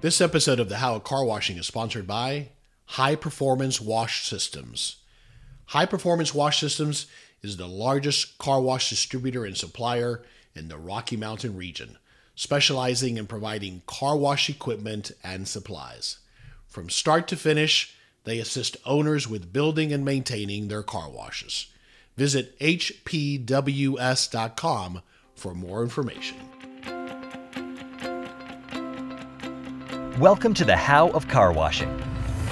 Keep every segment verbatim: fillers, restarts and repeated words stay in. This episode of The How of Carwashing is sponsored by High Performance Wash Systems. High Performance Wash Systems is the largest car wash distributor and supplier in the Rocky Mountain region, specializing in providing car wash equipment and supplies. From start to finish, they assist owners with building and maintaining their car washes. Visit h p w s dot com for more information. Welcome to The How of Carwashing,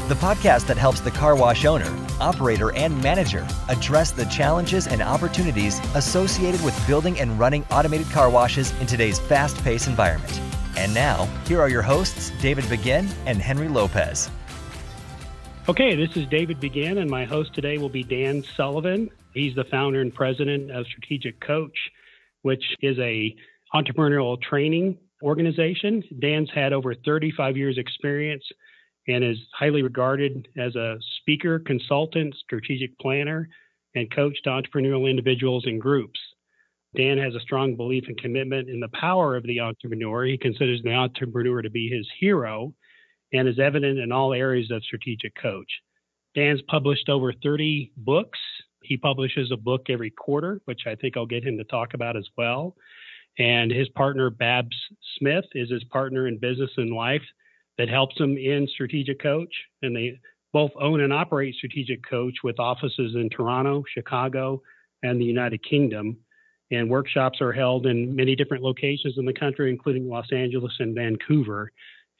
the podcast that helps the car wash owner, operator, and manager address the challenges and opportunities associated with building and running automated car washes in today's fast-paced environment. And now, here are your hosts, David Begin and Henry Lopez. Okay, this is David Begin, and my host today will be Dan Sullivan. He's the founder and president of Strategic Coach, which is an entrepreneurial training organization. Dan's had over thirty-five years experience and is highly regarded as a speaker, consultant, strategic planner, and coach to entrepreneurial individuals and groups. Dan has a strong belief and commitment in the power of the entrepreneur. He considers the entrepreneur to be his hero and is evident in all areas of Strategic Coach. Dan's published over thirty books. He publishes a book every quarter, which I think I'll get him to talk about as well. And his partner, Babs Smith, is his partner in business and life that helps him in Strategic Coach. And they both own and operate Strategic Coach with offices in Toronto, Chicago, and the United Kingdom. And workshops are held in many different locations in the country, including Los Angeles and Vancouver.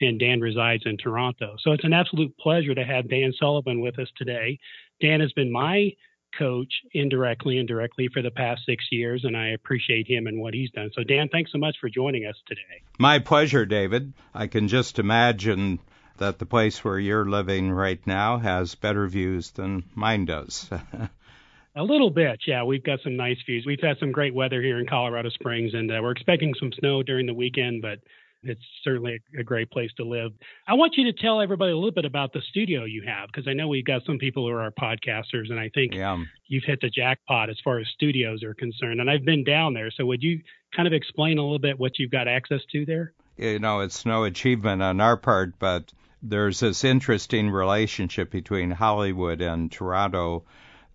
And Dan resides in Toronto. So it's an absolute pleasure to have Dan Sullivan with us today. Dan has been my coach indirectly and directly for the past six years, and I appreciate him and what he's done. So Dan, thanks so much for joining us today. My pleasure, David. I can just imagine that the place where you're living right now has better views than mine does. A little bit, yeah. We've got some nice views. We've had some great weather here in Colorado Springs, and uh, we're expecting some snow during the weekend, but it's certainly a great place to live. I want you to tell everybody a little bit about the studio you have, because I know we've got some people who are our podcasters, and I think yeah. you've hit the jackpot as far as studios are concerned. And I've been down there. So would you kind of explain a little bit what you've got access to there? You know, it's no achievement on our part, but there's this interesting relationship between Hollywood and Toronto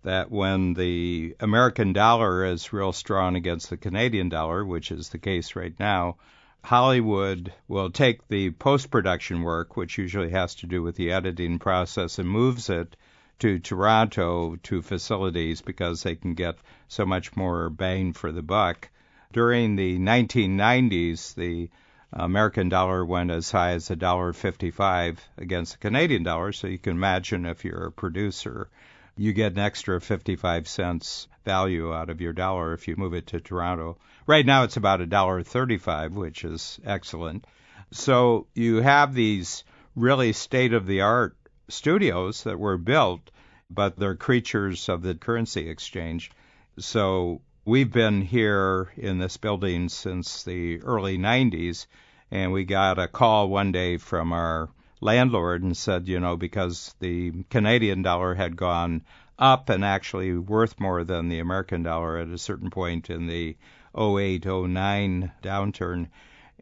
that when the American dollar is real strong against the Canadian dollar, which is the case right now, Hollywood will take the post-production work, which usually has to do with the editing process, and moves it to Toronto to facilities because they can get so much more bang for the buck. During the nineteen nineties, the American dollar went as high as one dollar fifty-five against the Canadian dollar, so you can imagine if you're a producer, you get an extra fifty-five cents value out of your dollar if you move it to Toronto. Right now it's about one dollar thirty-five, which is excellent. So you have these really state-of-the-art studios that were built, but they're creatures of the currency exchange. So we've been here in this building since the early nineties, and we got a call one day from our landlord and said, you know, because the Canadian dollar had gone up and actually worth more than the American dollar at a certain point in the oh eight oh nine downturn,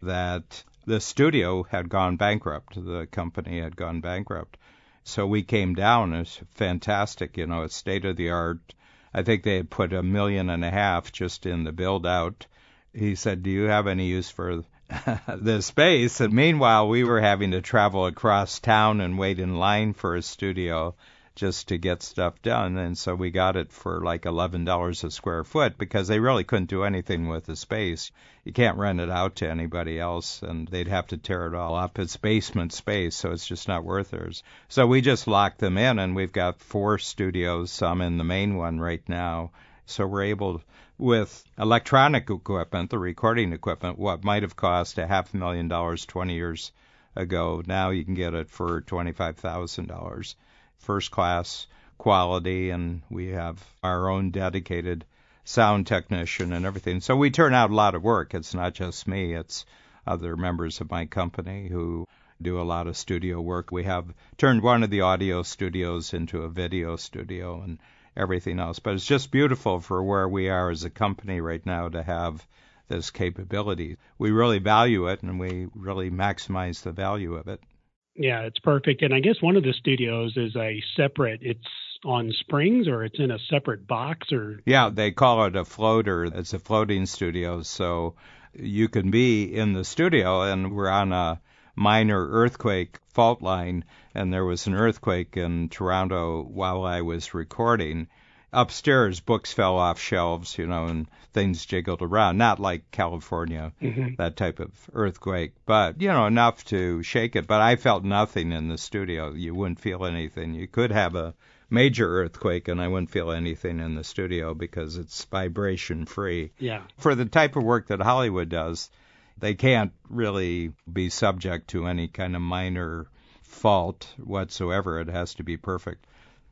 that the studio had gone bankrupt. The company had gone bankrupt. So we came down. It's fantastic. You know, it's state of the art. I think they had put a million and a half just in the build out. He said, do you have any use for the space? And meanwhile, we were having to travel across town and wait in line for a studio just to get stuff done. And so we got it for like eleven dollars a square foot because they really couldn't do anything with the space. You can't rent it out to anybody else, and they'd have to tear it all up. It's basement space, so it's just not worth theirs. So we just locked them in, and we've got four studios. I'm in the main one right now. So we're able, with electronic equipment, the recording equipment, what might have cost a half million dollars twenty years ago, now you can get it for twenty-five thousand dollars. First class quality, and we have our own dedicated sound technician and everything. So we turn out a lot of work. It's not just me, it's other members of my company who do a lot of studio work. We have turned one of the audio studios into a video studio and everything else. But it's just beautiful for where we are as a company right now to have this capability. We really value it, and we really maximize the value of it. Yeah, it's perfect. And I guess one of the studios is a separate, it's on springs or it's in a separate box or... Yeah, they call it a floater. It's a floating studio. So you can be in the studio, and we're on a minor earthquake fault line, and there was an earthquake in Toronto while I was recording. Upstairs, books fell off shelves, you know, and things jiggled around. Not like California, mm-hmm. that type of earthquake, but, you know, enough to shake it. But I felt nothing in the studio. You wouldn't feel anything. You could have a major earthquake, and I wouldn't feel anything in the studio because it's vibration-free. Yeah. For the type of work that Hollywood does, they can't really be subject to any kind of minor fault whatsoever. It has to be perfect.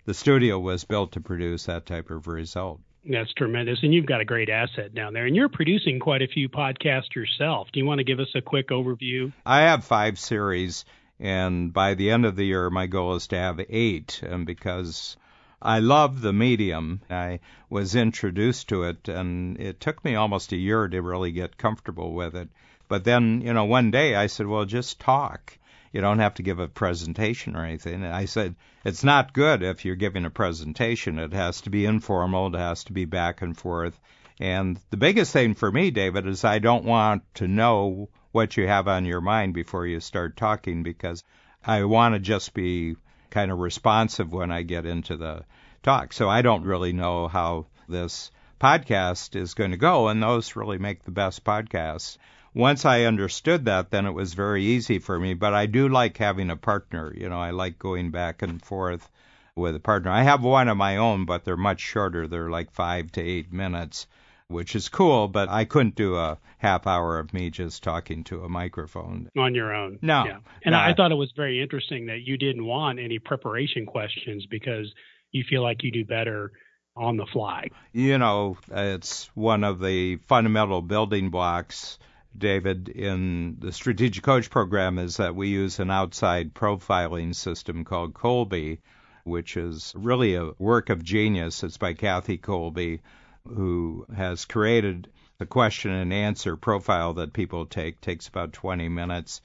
The studio was built to produce that type of result. That's tremendous. And you've got a great asset down there. And you're producing quite a few podcasts yourself. Do you want to give us a quick overview? I have five series, and by the end of the year, my goal is to have eight. And because I love the medium, I was introduced to it, and it took me almost a year to really get comfortable with it. But then, you know, one day I said, well, just talk. You don't have to give a presentation or anything. And I said, it's not good if you're giving a presentation. It has to be informal. It has to be back and forth. And the biggest thing for me, David, is I don't want to know what you have on your mind before you start talking, because I want to just be kind of responsive when I get into the talk. So I don't really know how this podcast is going to go, and those really make the best podcasts. Once I understood that, then it was very easy for me. But I do like having a partner. You know, I like going back and forth with a partner. I have one of my own, but they're much shorter. They're like five to eight minutes, which is cool. But I couldn't do a half hour of me just talking to a microphone. On your own. No. Yeah. And no. I thought it was very interesting that you didn't want any preparation questions because you feel like you do better on the fly. You know, it's one of the fundamental building blocks, David, in the Strategic Coach program is that we use an outside profiling system called Kolbe, which is really a work of genius. It's by Kathy Kolbe, who has created the question and answer profile that people take. It takes about twenty minutes,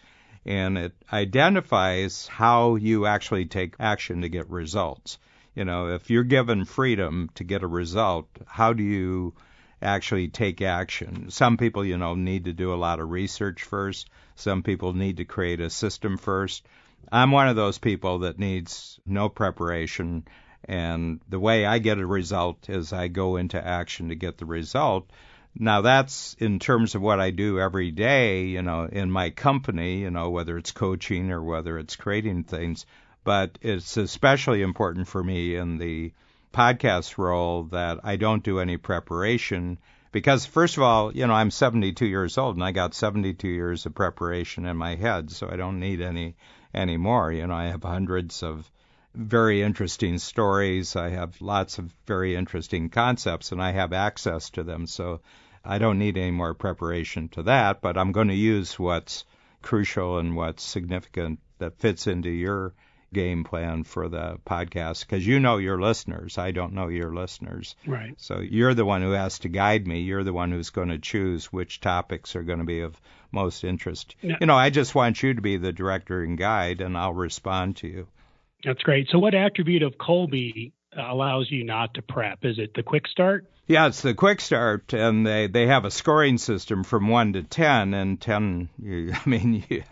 and it identifies how you actually take action to get results. You know, if you're given freedom to get a result, how do you actually take action? Some people, you know, need to do a lot of research first. Some people need to create a system first. I'm one of those people that needs no preparation. And the way I get a result is I go into action to get the result. Now, that's in terms of what I do every day, you know, in my company, you know, whether it's coaching or whether it's creating things. But it's especially important for me in the podcast role that I don't do any preparation because, first of all, you know, I'm seventy-two years old and I got seventy-two years of preparation in my head, so I don't need any anymore. You know, I have hundreds of very interesting stories. I have lots of very interesting concepts and I have access to them, so I don't need any more preparation to that, but I'm going to use what's crucial and what's significant that fits into your game plan for the podcast, because you know your listeners. I don't know your listeners. Right. So you're the one who has to guide me. You're the one who's going to choose which topics are going to be of most interest. No. You know, I just want you to be the director and guide, and I'll respond to you. That's great. So what attribute of Kolbe allows you not to prep? Is it the quick start? Yeah, it's the quick start, and they, they have a scoring system from one to ten, and ten, you, I mean, you,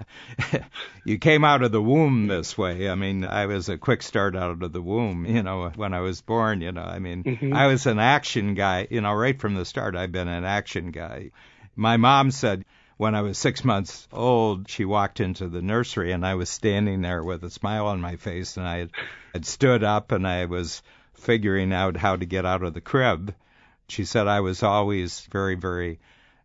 you came out of the womb this way. I mean, I was a quick start out of the womb, you know, when I was born, you know. I mean, mm-hmm. I was an action guy, you know, right from the start. I've been an action guy. My mom said when I was six months old, she walked into the nursery, and I was standing there with a smile on my face, and I had, had stood up, and I was figuring out how to get out of the crib. She said I was always very, very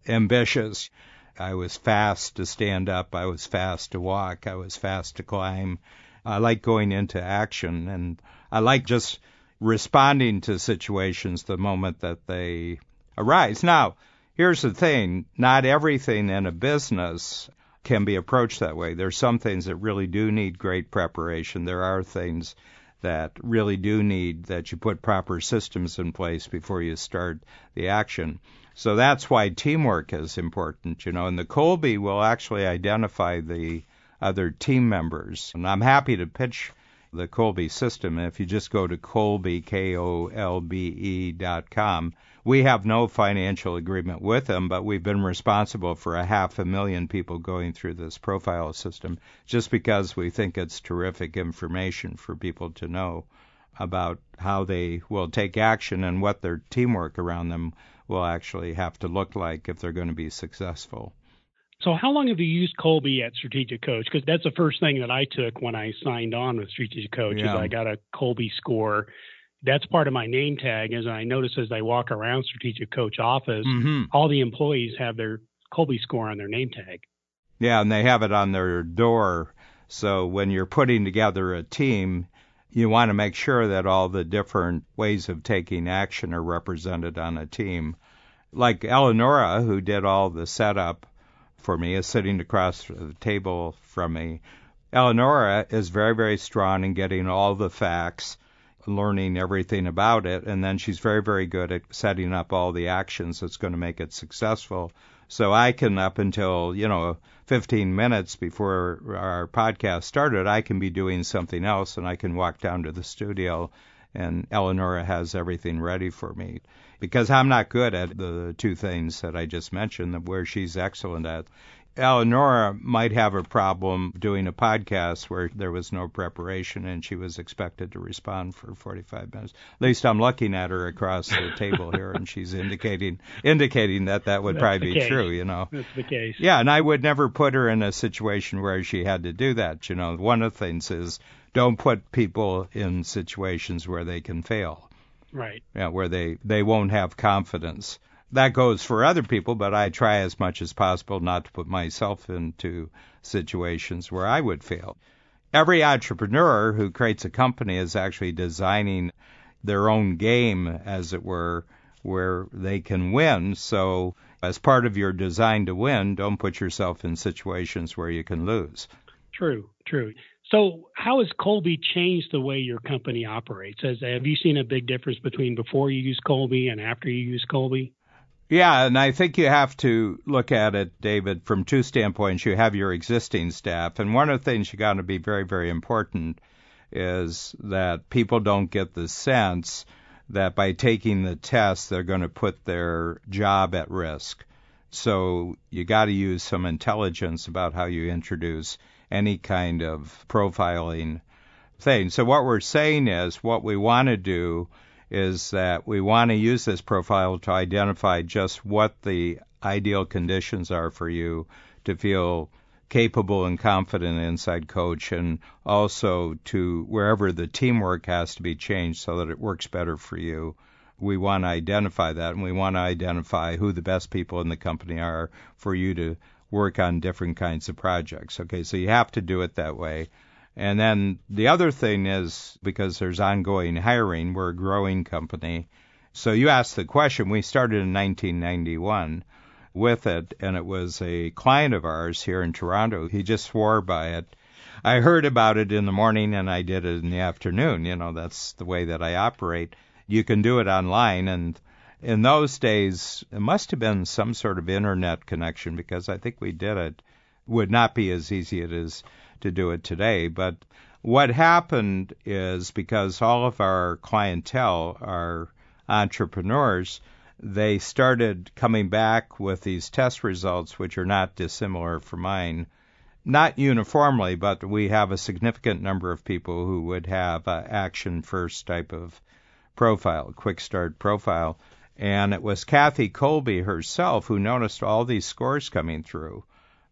ambitious. I was fast to stand up. I was fast to walk. I was fast to climb. I like going into action, and I like just responding to situations the moment that they arise. Now, here's the thing. Not everything in a business can be approached that way. There's some things that really do need great preparation. There are things that really do need that you put proper systems in place before you start the action. So that's why teamwork is important, you know, and the Kolbe will actually identify the other team members. And I'm happy to pitch the Kolbe system. If you just go to Kolbe, K O L B E dot com, we have no financial agreement with them, but we've been responsible for a half a million people going through this profile system just because we think it's terrific information for people to know about how they will take action and what their teamwork around them will actually have to look like if they're going to be successful. So how long have you used Kolbe at Strategic Coach? Because that's the first thing that I took when I signed on with Strategic Coach, yeah. is I got a Kolbe score. That's part of my name tag, is I notice as I walk around Strategic Coach office, mm-hmm. all the employees have their Kolbe score on their name tag. Yeah, and they have it on their door. So when you're putting together a team, you want to make sure that all the different ways of taking action are represented on a team. Like Eleonora, who did all the setup for me, is sitting across the table from me. Eleonora is very, very strong in getting all the facts, learning everything about it, and then she's very, very good at setting up all the actions that's going to make it successful. So I can, up until, you know, fifteen minutes before our podcast started, I can be doing something else, and I can walk down to the studio, and Eleonora has everything ready for me. Because I'm not good at the two things that I just mentioned, where she's excellent at. Eleonora might have a problem doing a podcast where there was no preparation, and she was expected to respond for forty-five minutes. At least I'm looking at her across the table here, and she's indicating indicating that that would That's probably be case. true, you know. That's the case. Yeah, and I would never put her in a situation where she had to do that, you know. One of the things is don't put people in situations where they can fail. Right. Yeah, where they, they won't have confidence. That goes for other people, but I try as much as possible not to put myself into situations where I would fail. Every entrepreneur who creates a company is actually designing their own game, as it were, where they can win. So as part of your design to win, don't put yourself in situations where you can lose. True, true. So how has Kolbe changed the way your company operates? Has, have you seen a big difference between before you use Kolbe and after you use Kolbe? Yeah, and I think you have to look at it, David, from two standpoints. You have your existing staff, and one of the things you got to be very, very important is that people don't get the sense that by taking the test, they're going to put their job at risk. So you got to use some intelligence about how you introduce any kind of profiling thing. So what we're saying is what we want to do is that we want to use this profile to identify just what the ideal conditions are for you to feel capable and confident inside Coach, and also to wherever the teamwork has to be changed so that it works better for you. We want to identify that, and we want to identify who the best people in the company are for you to work on different kinds of projects. Okay, so you have to do it that way. And then the other thing is, because there's ongoing hiring, we're a growing company. So you asked the question, we started in nineteen ninety-one with it, and it was a client of ours here in Toronto. He just swore by it. I heard about it in the morning, and I did it in the afternoon. You know, that's the way that I operate. You can do it online, and in those days, it must have been some sort of internet connection, because I think we did it. Would not be as easy it is to do it today. But what happened is, because all of our clientele are entrepreneurs, they started coming back with these test results, which are not dissimilar from mine. Not uniformly, but we have a significant number of people who would have an action-first type of profile, quick start profile. And it was Kathy Kolbe herself who noticed all these scores coming through,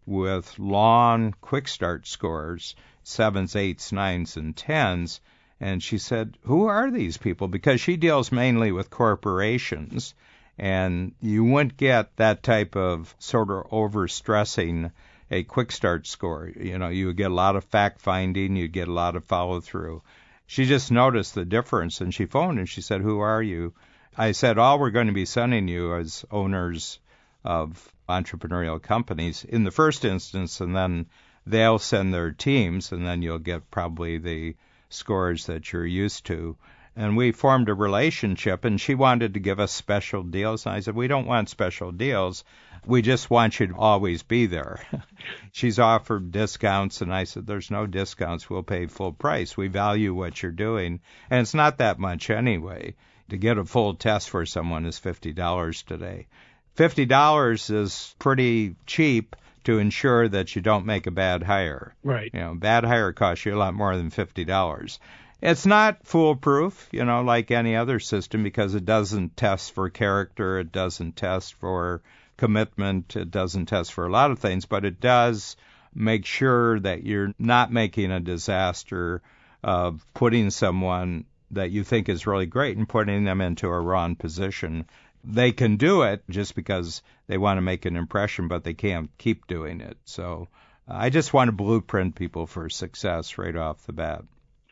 with long quick start scores, sevens, eights, nines, and tens. And she said, who are these people? Because she deals mainly with corporations, and you wouldn't get that type of sort of overstressing a quick start score. You know, you would get a lot of fact finding, you'd get a lot of follow through. She just noticed the difference, and she phoned and she said, who are you? I said, all we're going to be sending you as owners of entrepreneurial companies in the first instance, and then they'll send their teams, and then you'll get probably the scores that you're used to. and we formed a relationship, and she wanted to give us special deals. And I said, we don't want special deals. We just want you to always be there. She's offered discounts, and I said, there's no discounts. We'll pay full price. We value what you're doing, and it's not that much anyway. To get a full test for someone is fifty dollars today. fifty dollars is pretty cheap to ensure that you don't make a bad hire. Right. You know, bad hire costs you a lot more than fifty dollars. It's not foolproof, you know, like any other system, because it doesn't test for character, it doesn't test for commitment, it doesn't test for a lot of things, but it does make sure that you're not making a disaster of putting someone that you think is really great and putting them into a wrong position. They can do it just because they want to make an impression, but they can't keep doing it. So I just want to blueprint people for success right off the bat.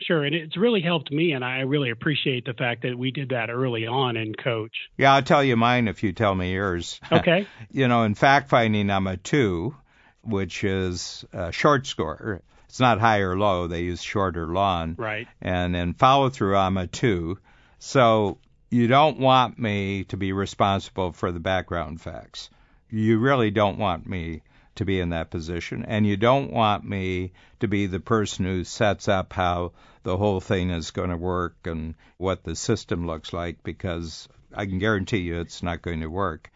Sure, and it's really helped me, and I really appreciate the fact that we did that early on in Coach. Yeah, I'll tell you mine if you tell me yours. Okay. You know, in fact-finding, I'm a two, which is a short score. It's not high or low. They use short or long. Right. And in follow-through, I'm a two. So you don't want me to be responsible for the background facts. You really don't want me to be in that position, and you don't want me to be the person who sets up how the whole thing is going to work and what the system looks like, because I can guarantee you it's not going to work.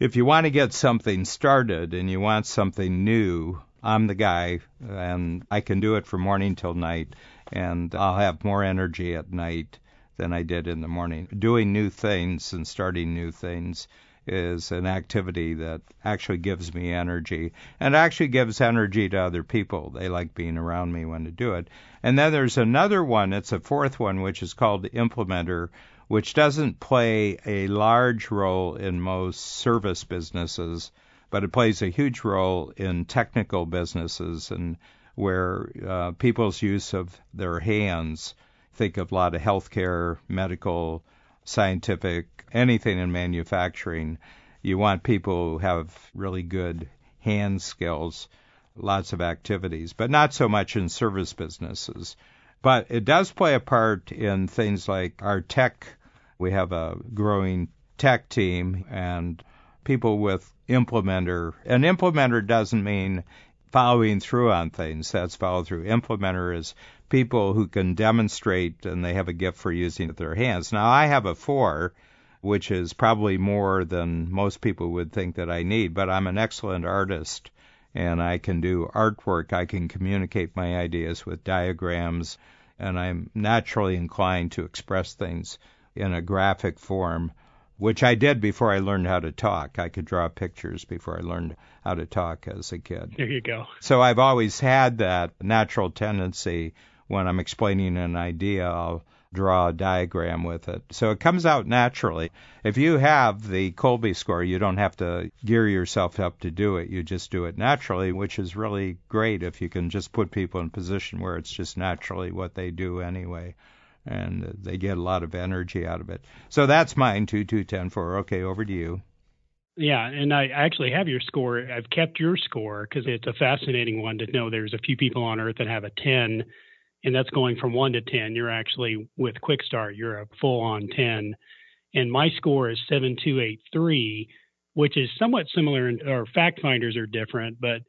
If you want to get something started and you want something new, I'm the guy, and I can do it from morning till night, and I'll have more energy at night than I did in the morning. Doing new things and starting new things is an activity that actually gives me energy, and actually gives energy to other people. They like being around me when to do it. And then there's another one, it's a fourth one, which is called the implementer, which doesn't play a large role in most service businesses, but it plays a huge role in technical businesses, and where uh, people's use of their hands, think of a lot of healthcare, medical, scientific, anything in manufacturing. You want people who have really good hand skills, lots of activities, but not so much in service businesses. But it does play a part in things like our tech. We have a growing tech team and people with implementer. An implementer doesn't mean following through on things. That's follow through. Implementer is people who can demonstrate, and they have a gift for using their hands. Now, I have a four, which is probably more than most people would think that I need, but I'm an excellent artist, and I can do artwork. I can communicate my ideas with diagrams, and I'm naturally inclined to express things in a graphic form, which I did before I learned how to talk. I could draw pictures before I learned how to talk as a kid. There you go. So I've always had that natural tendency. When I'm explaining an idea, I'll draw a diagram with it. So it comes out naturally. If you have the Kolbe score, you don't have to gear yourself up to do it. You just do it naturally, which is really great if you can just put people in a position where it's just naturally what they do anyway, and they get a lot of energy out of it. So that's mine, two, two, ten, four. Okay, over to you. Yeah, and I actually have your score. I've kept your score because it's a fascinating one to know there's a few people on Earth that have a ten, and that's going from one to ten. You're actually, with Quick Start, you're a full-on ten. And my score is seven two eight three, which is somewhat similar, in, or fact finders are different, but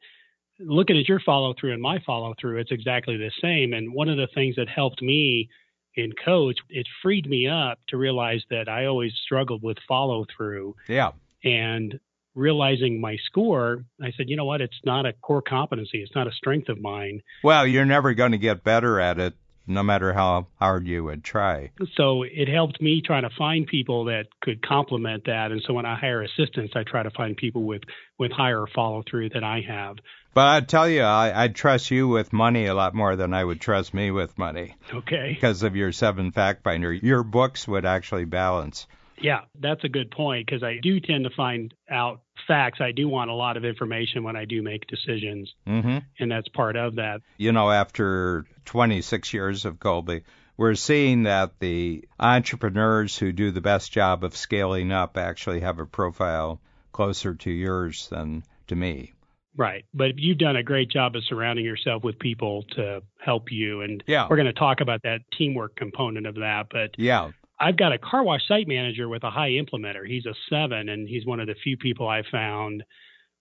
looking at your follow-through and my follow-through, it's exactly the same. And one of the things that helped me in Coach, it freed me up to realize that I always struggled with follow through. Yeah. And realizing my score, I said, you know what? It's not a core competency. It's not a strength of mine. Well, you're never going to get better at it, no matter how hard you would try. So it helped me try to find people that could complement that. And so when I hire assistants, I try to find people with, with higher follow through than I have. But I tell you, I, I'd trust you with money a lot more than I would trust me with money. Okay. Because of your seven fact finder, your books would actually balance. Yeah, that's a good point, because I do tend to find out facts. I do want a lot of information when I do make decisions, mm-hmm. and that's part of that. You know, after twenty-six years of Kolbe, we're seeing that the entrepreneurs who do the best job of scaling up actually have a profile closer to yours than to me. Right. But you've done a great job of surrounding yourself with people to help you. And yeah. we're going to talk about that teamwork component of that. But yeah. I've got a car wash site manager with a high implementer. He's a seven, and he's one of the few people I found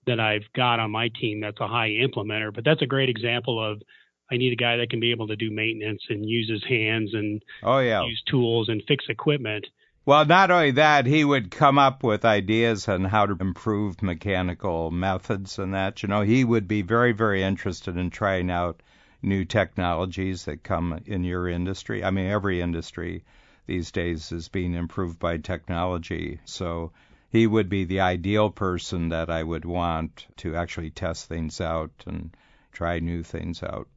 that I've got on my team that's a high implementer. But that's a great example of I need a guy that can be able to do maintenance and use his hands and oh, yeah. use tools and fix equipment. Well, not only that, he would come up with ideas on how to improve mechanical methods and that. You know, he would be very, very interested in trying out new technologies that come in your industry. I mean, every industry these days is being improved by technology. So he would be the ideal person that I would want to actually test things out and try new things out.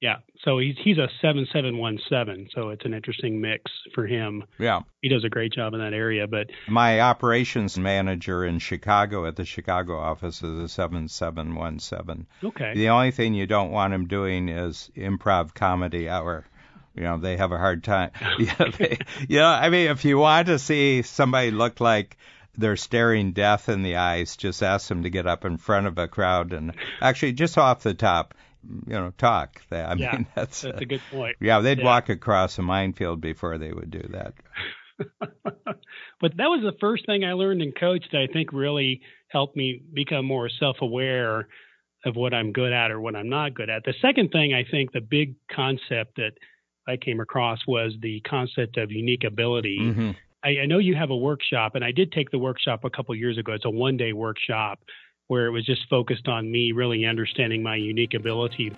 Yeah, so he's he's a seven seven one seven, so it's an interesting mix for him. Yeah. He does a great job in that area. But my operations manager in Chicago at the Chicago office is a seven seven one seven. Okay. The only thing you don't want him doing is improv comedy hour. You know, they have a hard time. Yeah, they, you know, I mean, if you want to see somebody look like they're staring death in the eyes, just ask them to get up in front of a crowd and actually just off the top, you know, talk. I yeah, mean, that's, that's a, a good point. Yeah, they'd yeah. walk across a minefield before they would do that. But that was the first thing I learned in coach that I think really helped me become more self-aware of what I'm good at or what I'm not good at. The second thing, I think the big concept that I came across was the concept of unique ability. Mm-hmm. I, I know you have a workshop, and I did take the workshop a couple of years ago. It's a one-day workshop where it was just focused on me really understanding my unique ability.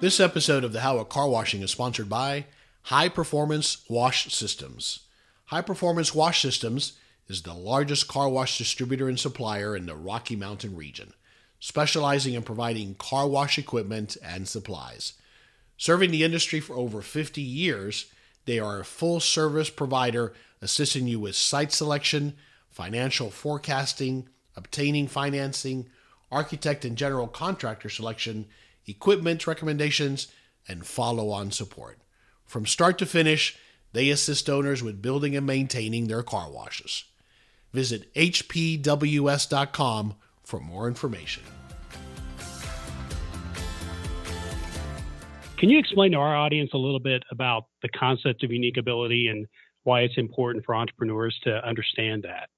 This episode of The How of Carwashing is sponsored by High Performance Wash Systems. High Performance Wash Systems is the largest car wash distributor and supplier in the Rocky Mountain region, specializing in providing car wash equipment and supplies. Serving the industry for over fifty years, they are a full-service provider assisting you with site selection, financial forecasting, obtaining financing, architect and general contractor selection, equipment recommendations, and follow-on support. From start to finish, they assist owners with building and maintaining their car washes. Visit h p w s dot com for more information. Can you explain to our audience a little bit about the concept of unique ability and why it's important for entrepreneurs to understand that?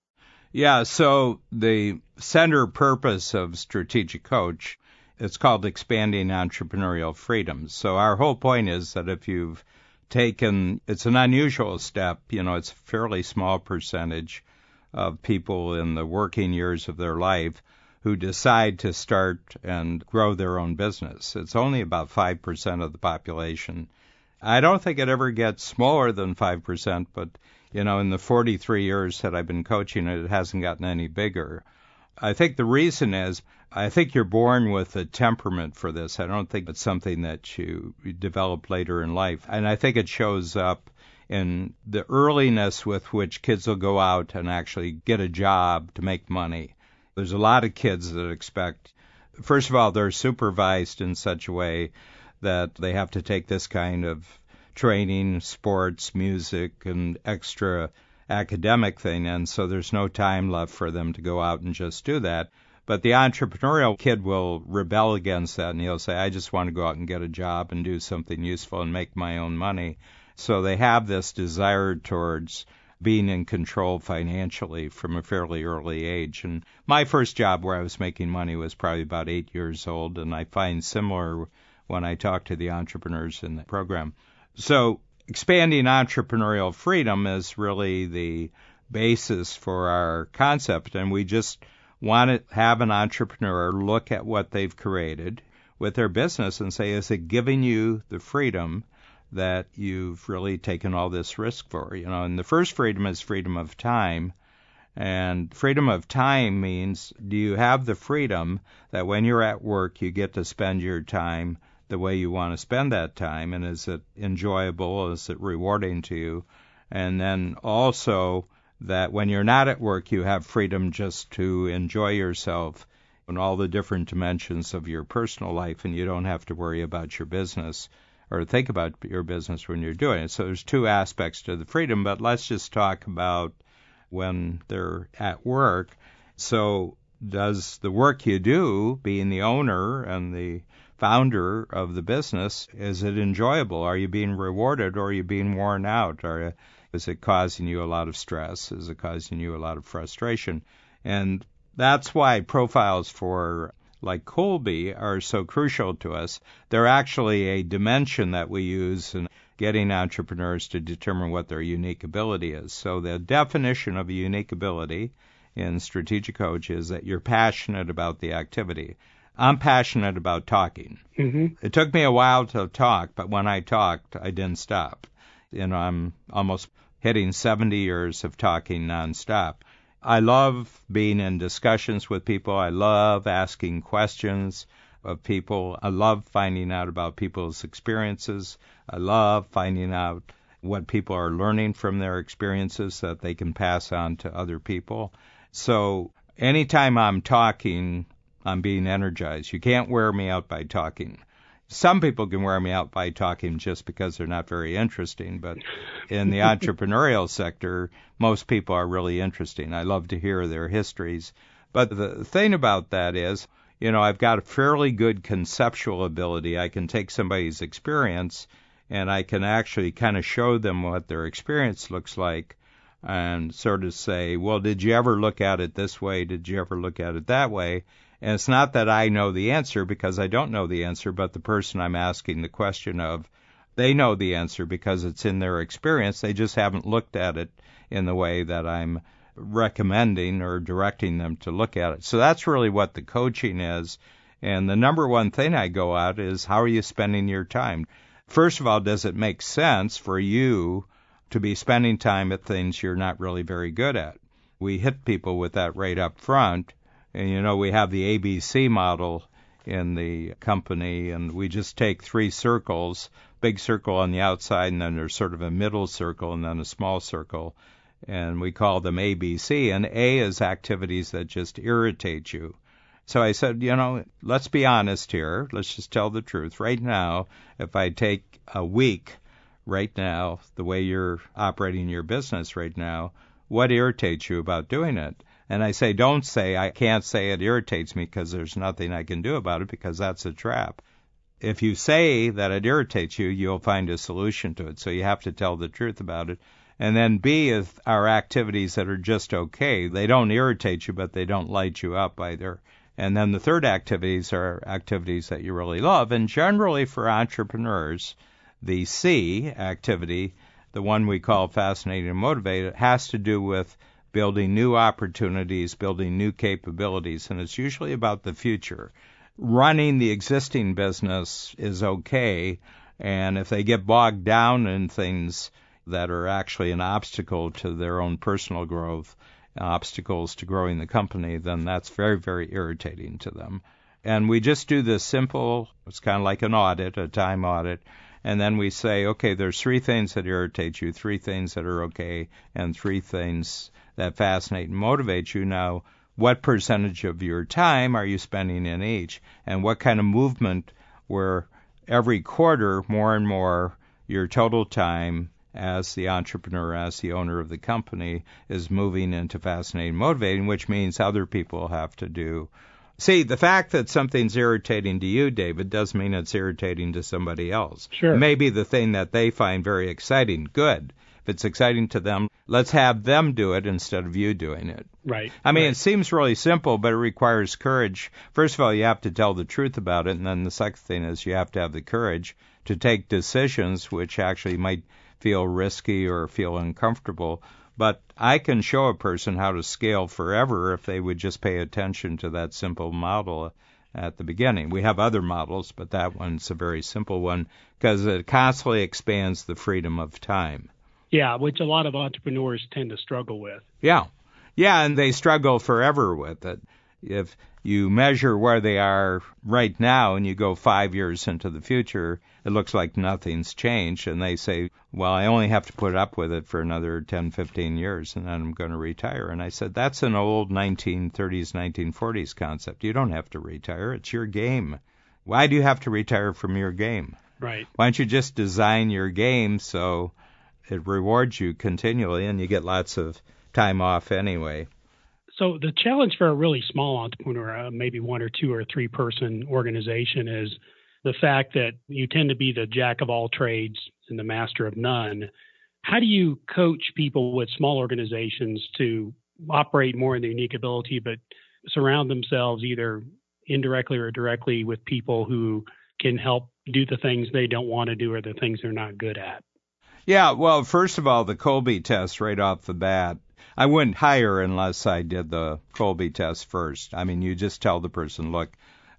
Yeah, so the center purpose of Strategic Coach, it's called expanding entrepreneurial freedom. So our whole point is that if you've taken, it's an unusual step, you know, it's a fairly small percentage of people in the working years of their life who decide to start and grow their own business. It's only about five percent of the population. I don't think it ever gets smaller than five percent, but, you know, in the forty-three years that I've been coaching it, it hasn't gotten any bigger. I think the reason is, I think you're born with a temperament for this. I don't think it's something that you develop later in life. And I think it shows up in the earliness with which kids will go out and actually get a job to make money. There's a lot of kids that expect, first of all, they're supervised in such a way that they have to take this kind of training, sports, music, and extra academic thing, and so there's no time left for them to go out and just do that. But the entrepreneurial kid will rebel against that, and he'll say, I just want to go out and get a job and do something useful and make my own money. So they have this desire towards being in control financially from a fairly early age. And my first job where I was making money was probably about eight years old, and I find similar when I talk to the entrepreneurs in the program. So expanding entrepreneurial freedom is really the basis for our concept, and we just want to have an entrepreneur look at what they've created with their business and say, is it giving you the freedom that you've really taken all this risk for? You know, and the first freedom is freedom of time. And freedom of time means, do you have the freedom that when you're at work, you get to spend your time the way you want to spend that time, and is it enjoyable, is it rewarding to you? And then also that when you're not at work, you have freedom just to enjoy yourself in all the different dimensions of your personal life, and you don't have to worry about your business or think about your business when you're doing it. So there's two aspects to the freedom, but let's just talk about when they're at work. So does the work you do, being the owner and the founder of the business, is it enjoyable? Are you being rewarded, or are you being worn out? Are you, is it causing you a lot of stress? Is it causing you a lot of frustration? And that's why profiles for like Kolbe are so crucial to us. They're actually a dimension that we use in getting entrepreneurs to determine what their unique ability is. So the definition of a unique ability in Strategic Coach is that you're passionate about the activity. I'm passionate about talking. Mm-hmm. It took me a while to talk, but when I talked, I didn't stop. You know, I'm almost hitting seventy years of talking nonstop. I love being in discussions with people. I love asking questions of people. I love finding out about people's experiences. I love finding out what people are learning from their experiences that they can pass on to other people. So anytime I'm talking, I'm being energized. You can't wear me out by talking. Some people can wear me out by talking just because they're not very interesting, but in the entrepreneurial sector, most people are really interesting. I love to hear their histories. But the thing about that is, you know, I've got a fairly good conceptual ability. I can take somebody's experience and I can actually kind of show them what their experience looks like and sort of say, well, did you ever look at it this way? Did you ever look at it that way? And it's not that I know the answer, because I don't know the answer, but the person I'm asking the question of, they know the answer because it's in their experience. They just haven't looked at it in the way that I'm recommending or directing them to look at it. So that's really what the coaching is. And the number one thing I go out is, how are you spending your time? First of all, does it make sense for you to be spending time at things you're not really very good at? We hit people with that right up front. And, you know, we have the A B C model in the company, and we just take three circles, big circle on the outside, and then there's sort of a middle circle and then a small circle, and we call them A B C. And A is activities that just irritate you. So I said, you know, let's be honest here. Let's just tell the truth. Right now, if I take a week right now, the way you're operating your business right now, what irritates you about doing it? And I say, don't say, I can't say it irritates me because there's nothing I can do about it, because that's a trap. If you say that it irritates you, you'll find a solution to it. So you have to tell the truth about it. And then B is our activities that are just okay. They don't irritate you, but they don't light you up either. And then the third activities are activities that you really love. And generally for entrepreneurs, the C activity, the one we call fascinating and motivated, has to do with building new opportunities, building new capabilities, and it's usually about the future. Running the existing business is okay, and if they get bogged down in things that are actually an obstacle to their own personal growth, obstacles to growing the company, then that's very, very irritating to them. And we just do this simple, it's kind of like an audit, a time audit, and then we say, okay, there's three things that irritate you, three things that are okay, and three things that fascinate and motivate you. Now, what percentage of your time are you spending in each? And what kind of movement where every quarter, more and more, your total time as the entrepreneur, as the owner of the company, is moving into fascinating and motivating, which means other people have to do. See, the fact that something's irritating to you, David, doesn't mean it's irritating to somebody else. Sure. Maybe the thing that they find very exciting, good. If it's exciting to them, let's have them do it instead of you doing it. Right. I mean, right. It seems really simple, but it requires courage. First of all, you have to tell the truth about it. And then the second thing is you have to have the courage to take decisions which actually might feel risky or feel uncomfortable. But I can show a person how to scale forever if they would just pay attention to that simple model at the beginning. We have other models, but that one's a very simple one because it constantly expands the freedom of time. Yeah, which a lot of entrepreneurs tend to struggle with. Yeah, yeah, and they struggle forever with it. If you measure where they are right now and you go five years into the future, it looks like nothing's changed. And they say, well, I only have to put up with it for another ten, fifteen years, and then I'm going to retire. And I said, that's an old nineteen thirties, nineteen forties concept. You don't have to retire. It's your game. Why do you have to retire from your game? Right. Why don't you just design your game so it rewards you continually and you get lots of time off anyway? So the challenge for a really small entrepreneur, uh, maybe one or two or three person organization, is the fact that you tend to be the jack of all trades and the master of none. How do you coach people with small organizations to operate more in their unique ability, but surround themselves either indirectly or directly with people who can help do the things they don't want to do or the things they're not good at? Yeah, well, first of all, the Kolbe test right off the bat. I wouldn't hire unless I did the Kolbe test first. I mean, you just tell the person, look,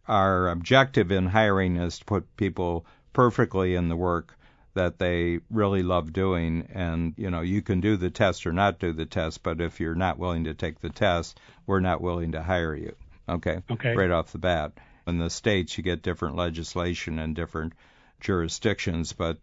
our objective in hiring is to put people perfectly in the work that they really love doing. And, you know, you can do the test or not do the test, but if you're not willing to take the test, we're not willing to hire you. Okay? Okay. Right off the bat. In the states, you get different legislation and different jurisdictions, but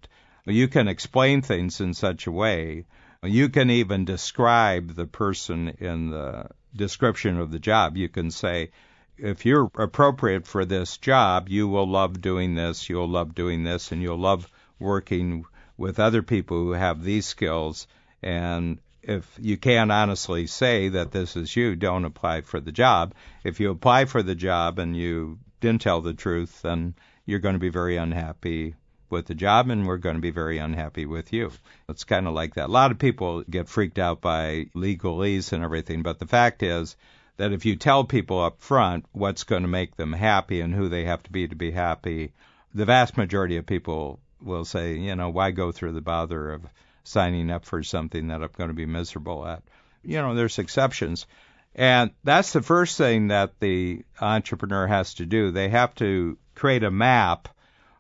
you can explain things in such a way. You can even describe the person in the description of the job. You can say, if you're appropriate for this job, you will love doing this, you'll love doing this, and you'll love working with other people who have these skills. And if you can't honestly say that this is you, don't apply for the job. If you apply for the job and you didn't tell the truth, then you're going to be very unhappy with the job, and we're going to be very unhappy with you. It's kind of like that. A lot of people get freaked out by legalese and everything, but the fact is that if you tell people up front what's going to make them happy and who they have to be to be happy, the vast majority of people will say, you know, why go through the bother of signing up for something that I'm going to be miserable at? You know, there's exceptions. And that's the first thing that the entrepreneur has to do. They have to create a map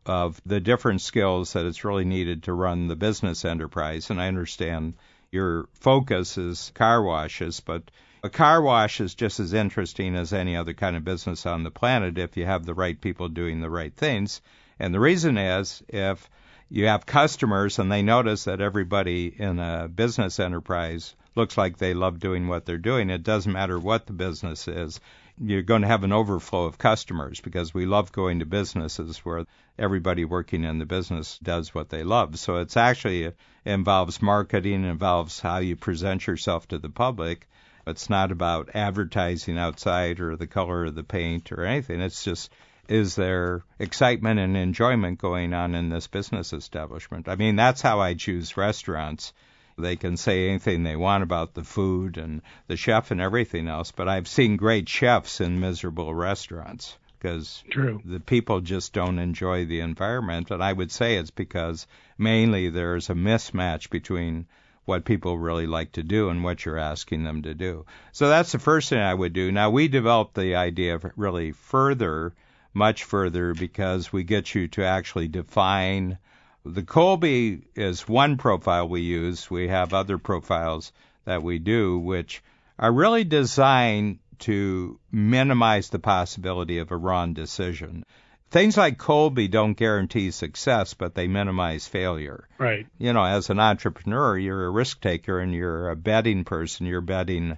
of the different skills that it's really needed to run the business enterprise. And I understand your focus is car washes, but a car wash is just as interesting as any other kind of business on the planet if you have the right people doing the right things. And the reason is, if you have customers and they notice that everybody in a business enterprise looks like they love doing what they're doing, it doesn't matter what the business is, you're going to have an overflow of customers, because we love going to businesses where everybody working in the business does what they love. So it's actually, it involves marketing, involves how you present yourself to the public. It's not about advertising outside or the color of the paint or anything. It's just, is there excitement and enjoyment going on in this business establishment? I mean, that's how I choose restaurants. They can say anything they want about the food and the chef and everything else, but I've seen great chefs in miserable restaurants because the people just don't enjoy the environment. And I would say it's because mainly there's a mismatch between what people really like to do and what you're asking them to do. So that's the first thing I would do. Now, we developed the idea of really further, much further, because we get you to actually define. The Kolbe is one profile we use. We have other profiles that we do, which are really designed to minimize the possibility of a wrong decision. Things like Kolbe don't guarantee success, but they minimize failure. Right. You know, as an entrepreneur, you're a risk taker and you're a betting person. You're betting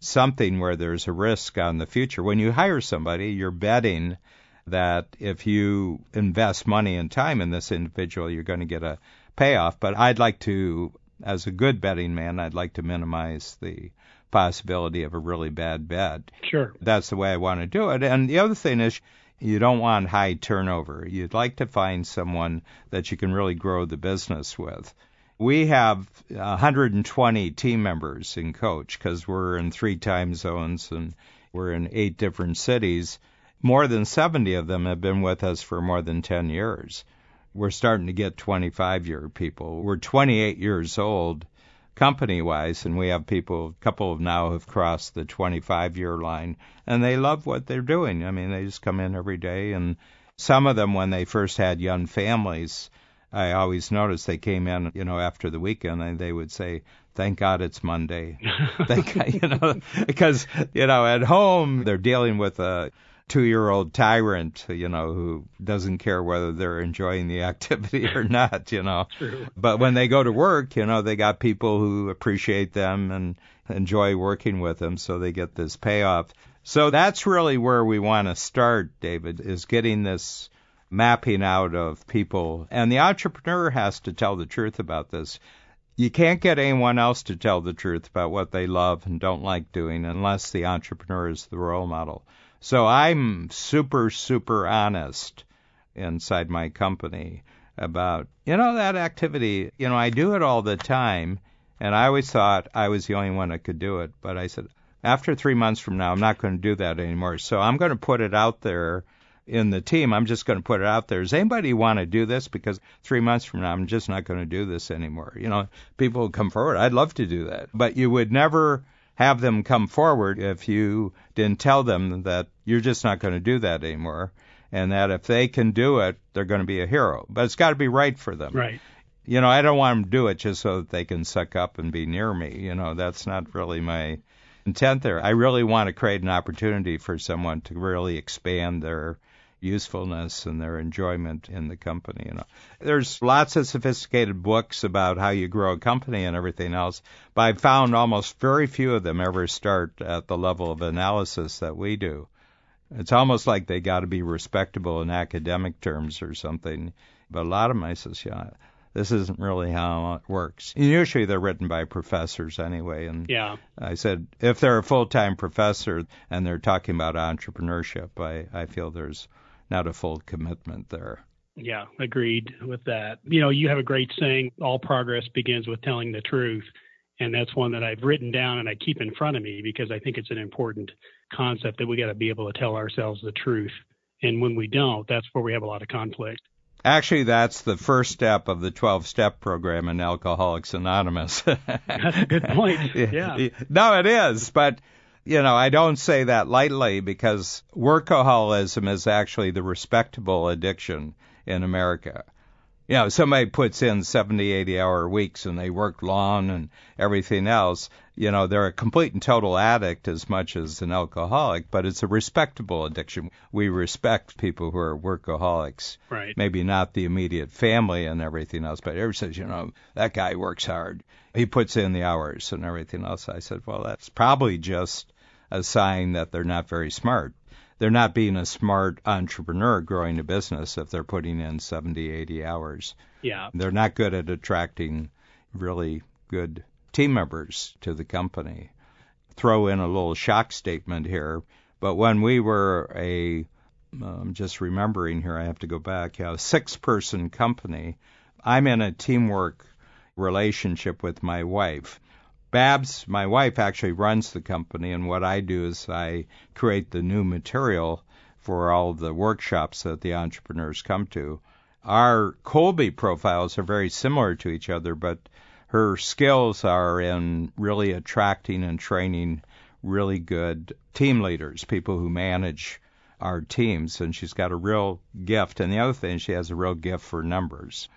something where there's a risk on the future. When you hire somebody, you're betting that if you invest money and time in this individual, you're going to get a payoff. But I'd like to, as a good betting man, I'd like to minimize the possibility of a really bad bet. Sure. That's the way I want to do it. And the other thing is, you don't want high turnover. You'd like to find someone that you can really grow the business with. We have one hundred twenty team members in Coach because we're in three time zones and we're in eight different cities. More than seventy of them have been with us for more than ten years. We're starting to get twenty-five-year people. We're twenty-eight years old company-wise, and we have people, a couple of now have crossed the twenty-five-year line, and they love what they're doing. I mean, they just come in every day, and some of them, when they first had young families, I always noticed they came in, you know, after the weekend, and they would say, thank God it's Monday. Thank God, you know, because, you know, at home, they're dealing with a two-year-old tyrant, you know, who doesn't care whether they're enjoying the activity or not, you know. True. But when they go to work, you know, they got people who appreciate them and enjoy working with them, so they get this payoff. So that's really where we want to start, David, is getting this mapping out of people. And the entrepreneur has to tell the truth about this. You can't get anyone else to tell the truth about what they love and don't like doing unless the entrepreneur is the role model. So I'm super, super honest inside my company about, you know, that activity. You know, I do it all the time, and I always thought I was the only one that could do it. But I said, after three months from now, I'm not going to do that anymore. So I'm going to put it out there in the team. I'm just going to put it out there. Does anybody want to do this? Because three months from now, I'm just not going to do this anymore. You know, people come forward. I'd love to do that. But you would never have them come forward if you didn't tell them that you're just not going to do that anymore, and that if they can do it, they're going to be a hero. But it's got to be right for them. Right. You know, I don't want them to do it just so that they can suck up and be near me. You know, that's not really my intent there. I really want to create an opportunity for someone to really expand their usefulness and their enjoyment in the company. You know, there's lots of sophisticated books about how you grow a company and everything else, but I've found almost very few of them ever start at the level of analysis that we do. It's almost like they got to be respectable in academic terms or something. But a lot of them, I says, yeah, this isn't really how it works. And usually they're written by professors anyway. And yeah. I said, if they're a full-time professor and they're talking about entrepreneurship, I, I feel there's not a full commitment there. Yeah, agreed with that. You know, you have a great saying, all progress begins with telling the truth. And that's one that I've written down and I keep in front of me because I think it's an important concept that we got to be able to tell ourselves the truth. And when we don't, that's where we have a lot of conflict. Actually, that's the first step of the twelve-step program in Alcoholics Anonymous. That's a good point. Yeah. No, it is. But, you know, I don't say that lightly because workaholism is actually the respectable addiction in America. You know, somebody puts in seventy, eighty-hour weeks and they work long and everything else. You know, they're a complete and total addict as much as an alcoholic, but it's a respectable addiction. We respect people who are workaholics. Right. Maybe not the immediate family and everything else, but everyone says, you know, that guy works hard. He puts in the hours and everything else. I said, well, that's probably just a sign that they're not very smart. They're not being a smart entrepreneur growing a business if they're putting in seventy, eighty hours. Yeah. They're not good at attracting really good team members to the company. Throw in a little shock statement here, but when we were a, I'm just remembering here, I have to go back, yeah, a six-person company, I'm in a teamwork relationship with my wife. Babs, my wife, actually runs the company, and what I do is I create the new material for all the workshops that the entrepreneurs come to. Our Kolbe profiles are very similar to each other, but her skills are in really attracting and training really good team leaders, people who manage our teams, and she's got a real gift. And the other thing, she has a real gift for numbers.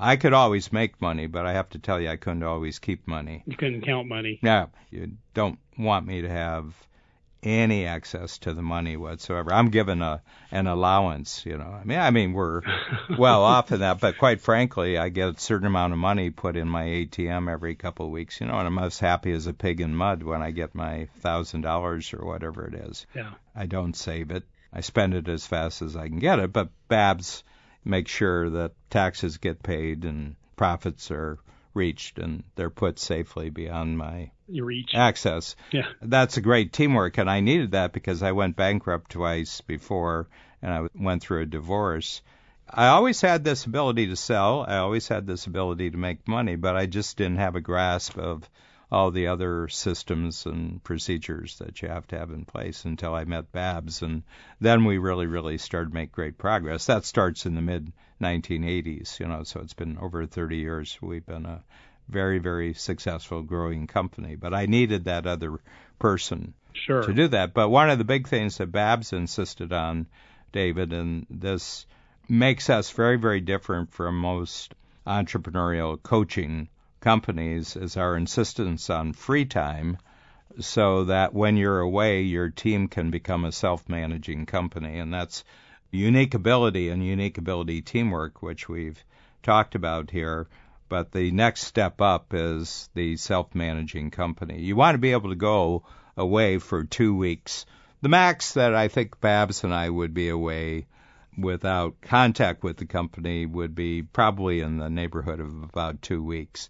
I could always make money, but I have to tell you, I couldn't always keep money. You couldn't count money. No, you don't want me to have any access to the money whatsoever. I'm given a an allowance, you know. I mean, I mean we're well off in that, but quite frankly, I get a certain amount of money put in my A T M every couple of weeks, you know, and I'm as happy as a pig in mud when I get my one thousand dollars or whatever it is. Yeah. I don't save it. I spend it as fast as I can get it, but Babs make sure that taxes get paid and profits are reached and they're put safely beyond my reach. Access. Yeah. That's a great teamwork, and I needed that because I went bankrupt twice before and I went through a divorce. I always had this ability to sell. I always had this ability to make money, but I just didn't have a grasp of all the other systems and procedures that you have to have in place until I met Babs. And then we really, really started to make great progress. That starts in the mid nineteen eighties, you know, so it's been over thirty years. We've been a very, very successful growing company. But I needed that other person sure. to do that. But one of the big things that Babs insisted on, David, and this makes us very, very different from most entrepreneurial coaching companies is our insistence on free time so that when you're away, your team can become a self-managing company. And that's unique ability and unique ability teamwork, which we've talked about here. But the next step up is the self-managing company. You want to be able to go away for two weeks. The max that I think Babs and I would be away without contact with the company would be probably in the neighborhood of about two weeks.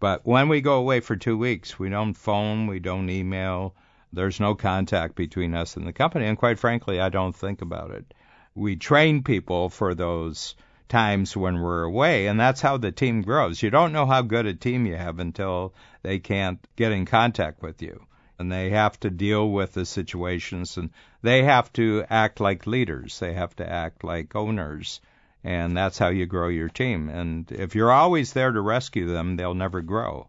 But when we go away for two weeks, we don't phone, we don't email. There's no contact between us and the company. And quite frankly, I don't think about it. We train people for those times when we're away, and that's how the team grows. You don't know how good a team you have until they can't get in contact with you. And they have to deal with the situations, and they have to act like leaders. They have to act like owners. And that's how you grow your team. And if you're always there to rescue them, they'll never grow.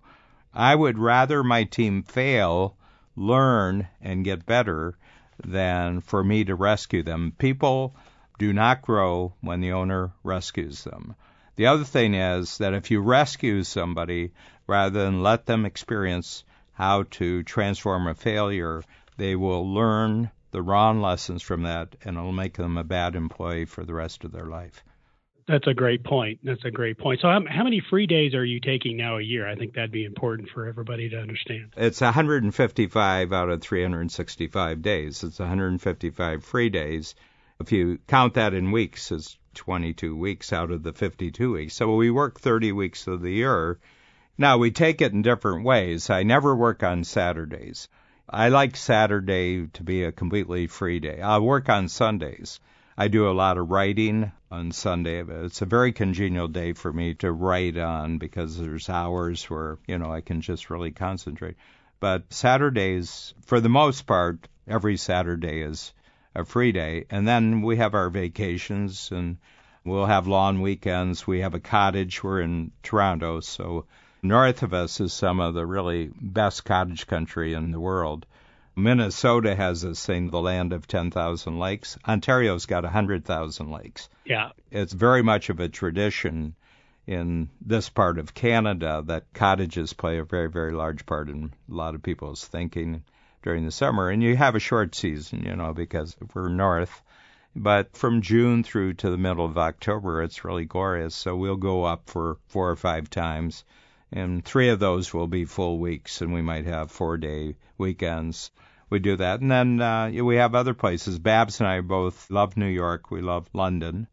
I would rather my team fail, learn, and get better than for me to rescue them. People do not grow when the owner rescues them. The other thing is that if you rescue somebody, rather than let them experience how to transform a failure, they will learn the wrong lessons from that, and it'll make them a bad employee for the rest of their life. That's a great point. That's a great point. So um, how many free days are you taking now a year? I think that'd be important for everybody to understand. It's one hundred fifty-five out of three hundred sixty-five days. It's one hundred fifty-five free days. If you count that in weeks, it's twenty-two weeks out of the fifty-two weeks. So we work thirty weeks of the year. Now, we take it in different ways. I never work on Saturdays. I like Saturday to be a completely free day. I'll work on Sundays. I do a lot of writing on Sunday. It's a very congenial day for me to write on because there's hours where, you know, I can just really concentrate. But Saturdays, for the most part, every Saturday is a free day. And then we have our vacations, and we'll have long weekends. We have a cottage. We're in Toronto, so north of us is some of the really best cottage country in the world. Minnesota has this thing, the land of ten thousand lakes. Ontario's got one hundred thousand lakes. Yeah. It's very much of a tradition in this part of Canada that cottages play a very, very large part in a lot of people's thinking during the summer. And you have a short season, you know, because we're north. But from June through to the middle of October, it's really glorious. So we'll go up for four or five times. And three of those will be full weeks, and we might have four-day weekends. We do that. And then uh, we have other places. Babs and I both love New York. We love London.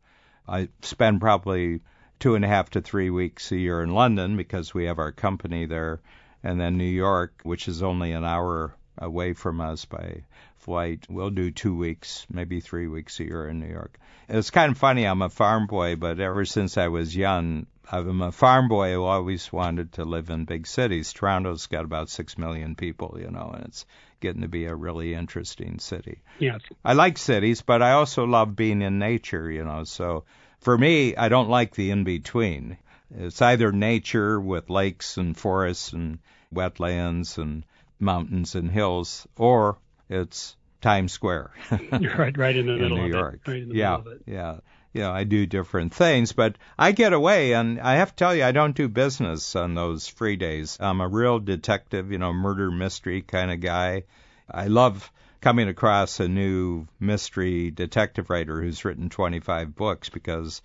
I spend probably two and a half to three weeks a year in London because we have our company there. And then New York, which is only an hour away from us by flight, we'll do two weeks, maybe three weeks a year in New York. It's kind of funny. I'm a farm boy, but ever since I was young, I'm a farm boy who always wanted to live in big cities. Toronto's got about six million people, you know, and it's getting to be a really interesting city. Yeah. I like cities, but I also love being in nature, you know. So for me, I don't like the in-between. It's either nature with lakes and forests and wetlands and mountains and hills, or it's Times Square. right, right in the in middle New of York. It. Right in the yeah, middle of it. Yeah, yeah. You know, I do different things, but I get away, and I have to tell you, I don't do business on those free days. I'm a real detective, you know, murder mystery kind of guy. I love coming across a new mystery detective writer who's written twenty-five books because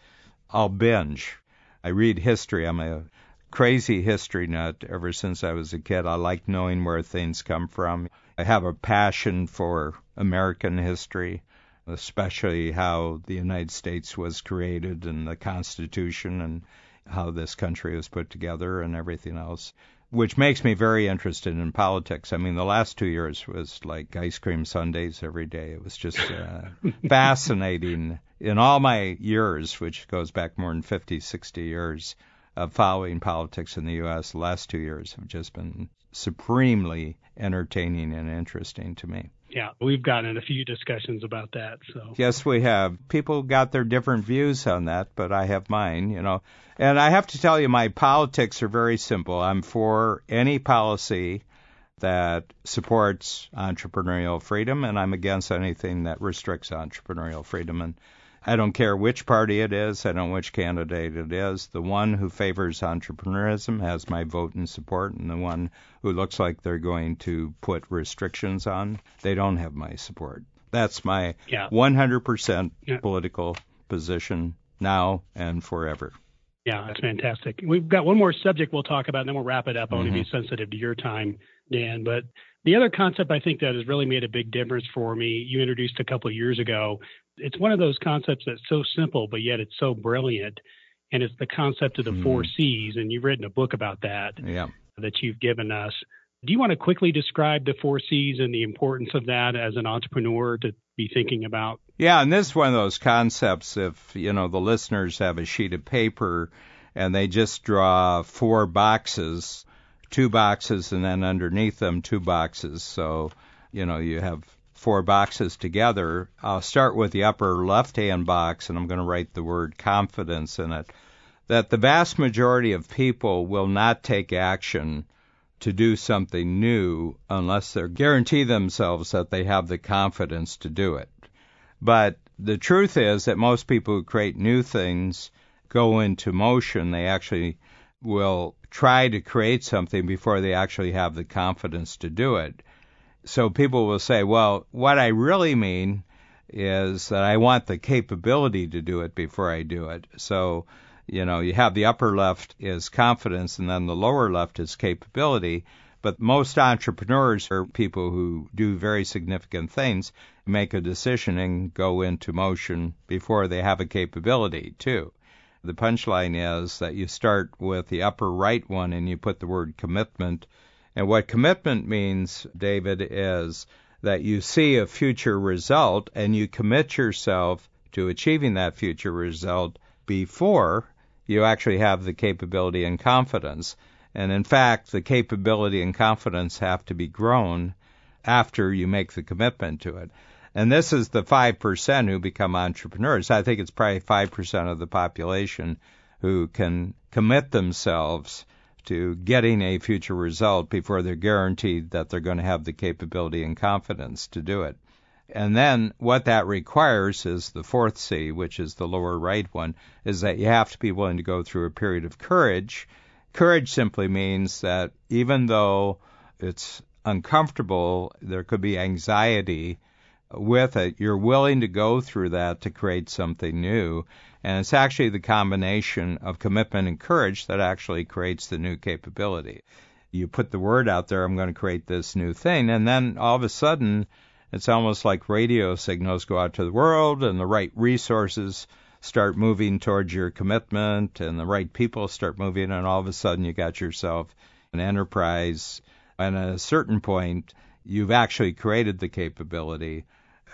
I'll binge. I read history. I'm a crazy history nut ever since I was a kid. I like knowing where things come from. I have a passion for American history, especially how the United States was created and the Constitution and how this country was put together and everything else, which makes me very interested in politics. I mean, the last two years was like ice cream sundaes every day. It was just uh, fascinating. In all my years, which goes back more than fifty, sixty years of following politics in the U S, the last two years have just been supremely entertaining and interesting to me. Yeah, we've gotten a few discussions about that. So yes, we have. People got their different views on that, but I have mine, you know. And I have to tell you, my politics are very simple. I'm for any policy that supports entrepreneurial freedom, and I'm against anything that restricts entrepreneurial freedom. And I don't care which party it is. I don't know which candidate it is. The one who favors entrepreneurism has my vote and support, and the one who looks like they're going to put restrictions on, they don't have my support. That's my yeah. one hundred percent yeah. political position now and forever. Yeah, that's fantastic. We've got one more subject we'll talk about, and then we'll wrap it up. I want mm-hmm. to be sensitive to your time, Dan, but the other concept I think that has really made a big difference for me, you introduced a couple of years ago. It's one of those concepts that's so simple, but yet it's so brilliant. And it's the concept of the mm. four Cs. And you've written a book about that. Yeah. that you've given us. Do you want to quickly describe the four C's and the importance of that as an entrepreneur to be thinking about? Yeah, and this is one of those concepts, if, you know, the listeners have a sheet of paper and they just draw four boxes, two boxes, and then underneath them two boxes. So, you know, you have four boxes together. I'll start with the upper left-hand box, and I'm going to write the word confidence in it, that the vast majority of people will not take action to do something new unless they guarantee themselves that they have the confidence to do it. But the truth is that most people who create new things go into motion. They actually will try to create something before they actually have the confidence to do it. So people will say, well, what I really mean is that I want the capability to do it before I do it. So, you know, you have the upper left is confidence, and then the lower left is capability. But most entrepreneurs are people who do very significant things, make a decision, and go into motion before they have a capability, too. The punchline is that you start with the upper right one, and you put the word commitment. And what commitment means, David, is that you see a future result, and you commit yourself to achieving that future result before you actually have the capability and confidence. And in fact, the capability and confidence have to be grown after you make the commitment to it. And this is the five percent who become entrepreneurs. I think it's probably five percent of the population who can commit themselves to getting a future result before they're guaranteed that they're going to have the capability and confidence to do it. And then what that requires is the fourth C, which is the lower right one, is that you have to be willing to go through a period of courage. Courage simply means that even though it's uncomfortable, there could be anxiety with it, you're willing to go through that to create something new. And it's actually the combination of commitment and courage that actually creates the new capability. You put the word out there, I'm going to create this new thing, and then all of a sudden, it's almost like radio signals go out to the world, and the right resources start moving towards your commitment, and the right people start moving, and all of a sudden you got yourself an enterprise. And at a certain point, you've actually created the capability,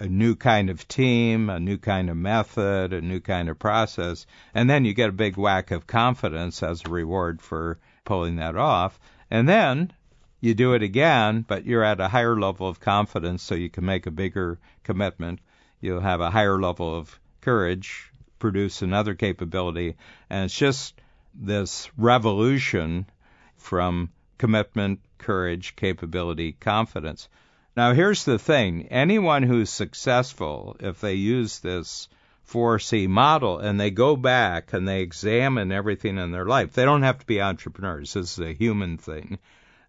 a new kind of team, a new kind of method, a new kind of process, and then you get a big whack of confidence as a reward for pulling that off. And then you do it again, but you're at a higher level of confidence, so you can make a bigger commitment. You'll have a higher level of courage, produce another capability, and it's just this revolution from commitment, courage, capability, confidence. Now, here's the thing. Anyone who's successful, if they use this four C model and they go back and they examine everything in their life, they don't have to be entrepreneurs. This is a human thing.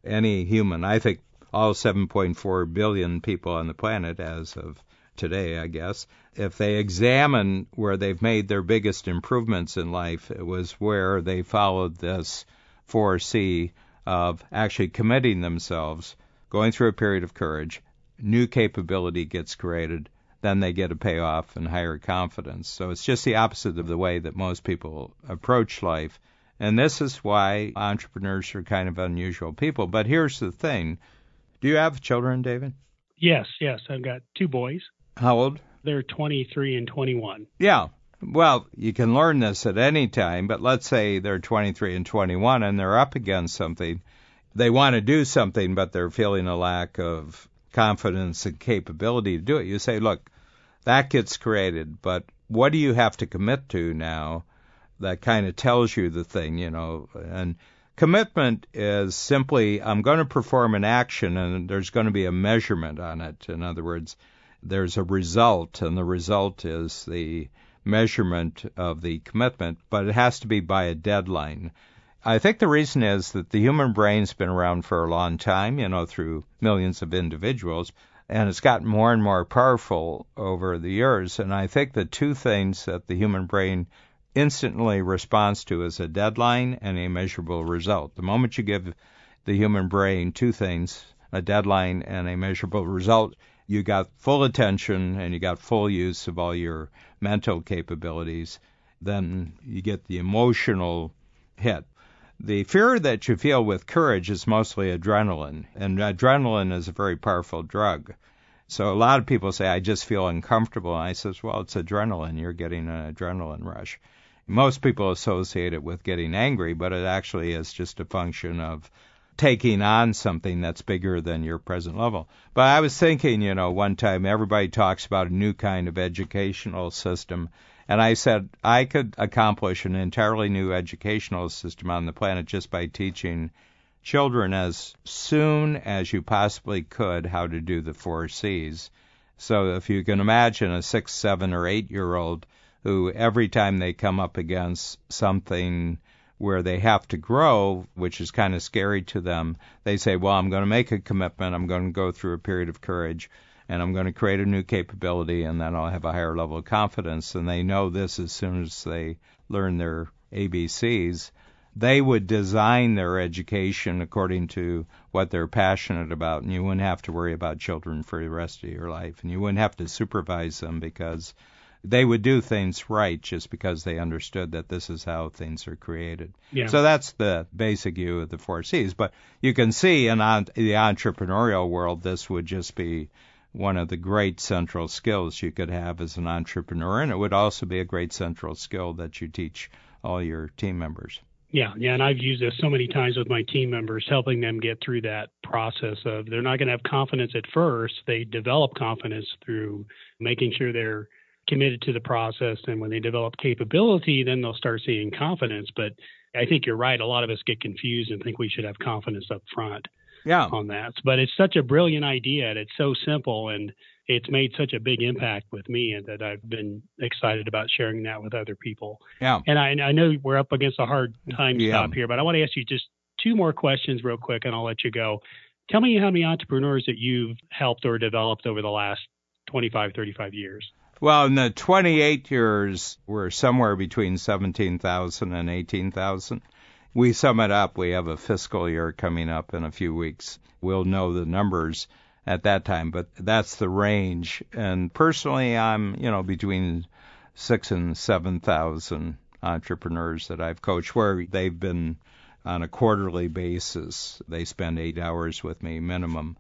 Any human, I think all seven point four billion people on the planet as of today, I guess, if they examine where they've made their biggest improvements in life, it was where they followed this four C of actually committing themselves, going through a period of courage, new capability gets created, then they get a payoff and higher confidence. So it's just the opposite of the way that most people approach life. And this is why entrepreneurs are kind of unusual people. But here's the thing. Do you have children, David? Yes, yes. I've got two boys. How old? They're twenty-three and twenty-one. Yeah. Well, you can learn this at any time, but let's say they're twenty-three and twenty-one and they're up against something. They want to do something, but they're feeling a lack of confidence and capability to do it. You say, look, that gets created, but what do you have to commit to now? That kind of tells you the thing, you know. And commitment is simply, I'm going to perform an action and there's going to be a measurement on it. In other words, there's a result, and the result is the measurement of the commitment, but it has to be by a deadline. I think the reason is that the human brain's been around for a long time, you know, through millions of individuals, and it's gotten more and more powerful over the years. And I think the two things that the human brain instantly responds to is a deadline and a measurable result. The moment you give the human brain two things, a deadline and a measurable result, you got full attention and you got full use of all your mental capabilities. Then you get the emotional hit. The fear that you feel with courage is mostly adrenaline, and adrenaline is a very powerful drug. So a lot of people say, I just feel uncomfortable. And I says, well, it's adrenaline. You're getting an adrenaline rush. Most people associate it with getting angry, but it actually is just a function of taking on something that's bigger than your present level. But I was thinking, you know, one time everybody talks about a new kind of educational system, and I said I could accomplish an entirely new educational system on the planet just by teaching children as soon as you possibly could how to do the four C's. So if you can imagine a six, seven, or eight-year-old who every time they come up against something where they have to grow, which is kind of scary to them, they say, well, I'm going to make a commitment, I'm going to go through a period of courage, and I'm going to create a new capability, and then I'll have a higher level of confidence. And they know this as soon as they learn their A B Cs. They would design their education according to what they're passionate about, and you wouldn't have to worry about children for the rest of your life, and you wouldn't have to supervise them because they would do things right just because they understood that this is how things are created. Yeah. So that's the basic view of the four C's. But you can see in on, the entrepreneurial world, this would just be one of the great central skills you could have as an entrepreneur, and it would also be a great central skill that you teach all your team members. Yeah, yeah, and I've used this so many times with my team members, helping them get through that process of they're not going to have confidence at first. They develop confidence through making sure they're committed to the process, and when they develop capability, then they'll start seeing confidence. But I think you're right. A lot of us get confused and think we should have confidence up front yeah. on that. But it's such a brilliant idea, and it's so simple, and it's made such a big impact with me, and that I've been excited about sharing that with other people. Yeah. And I, I know we're up against a hard time yeah. stop here, but I want to ask you just two more questions real quick, and I'll let you go. Tell me how many entrepreneurs that you've helped or developed over the last twenty-five, thirty-five years. Well, in the twenty-eight years, we're somewhere between seventeen thousand and eighteen thousand. We sum it up. We have a fiscal year coming up in a few weeks. We'll know the numbers at that time, but that's the range. And personally, I'm, you know, between six and seven thousand entrepreneurs that I've coached where they've been on a quarterly basis. They spend eight hours with me minimum.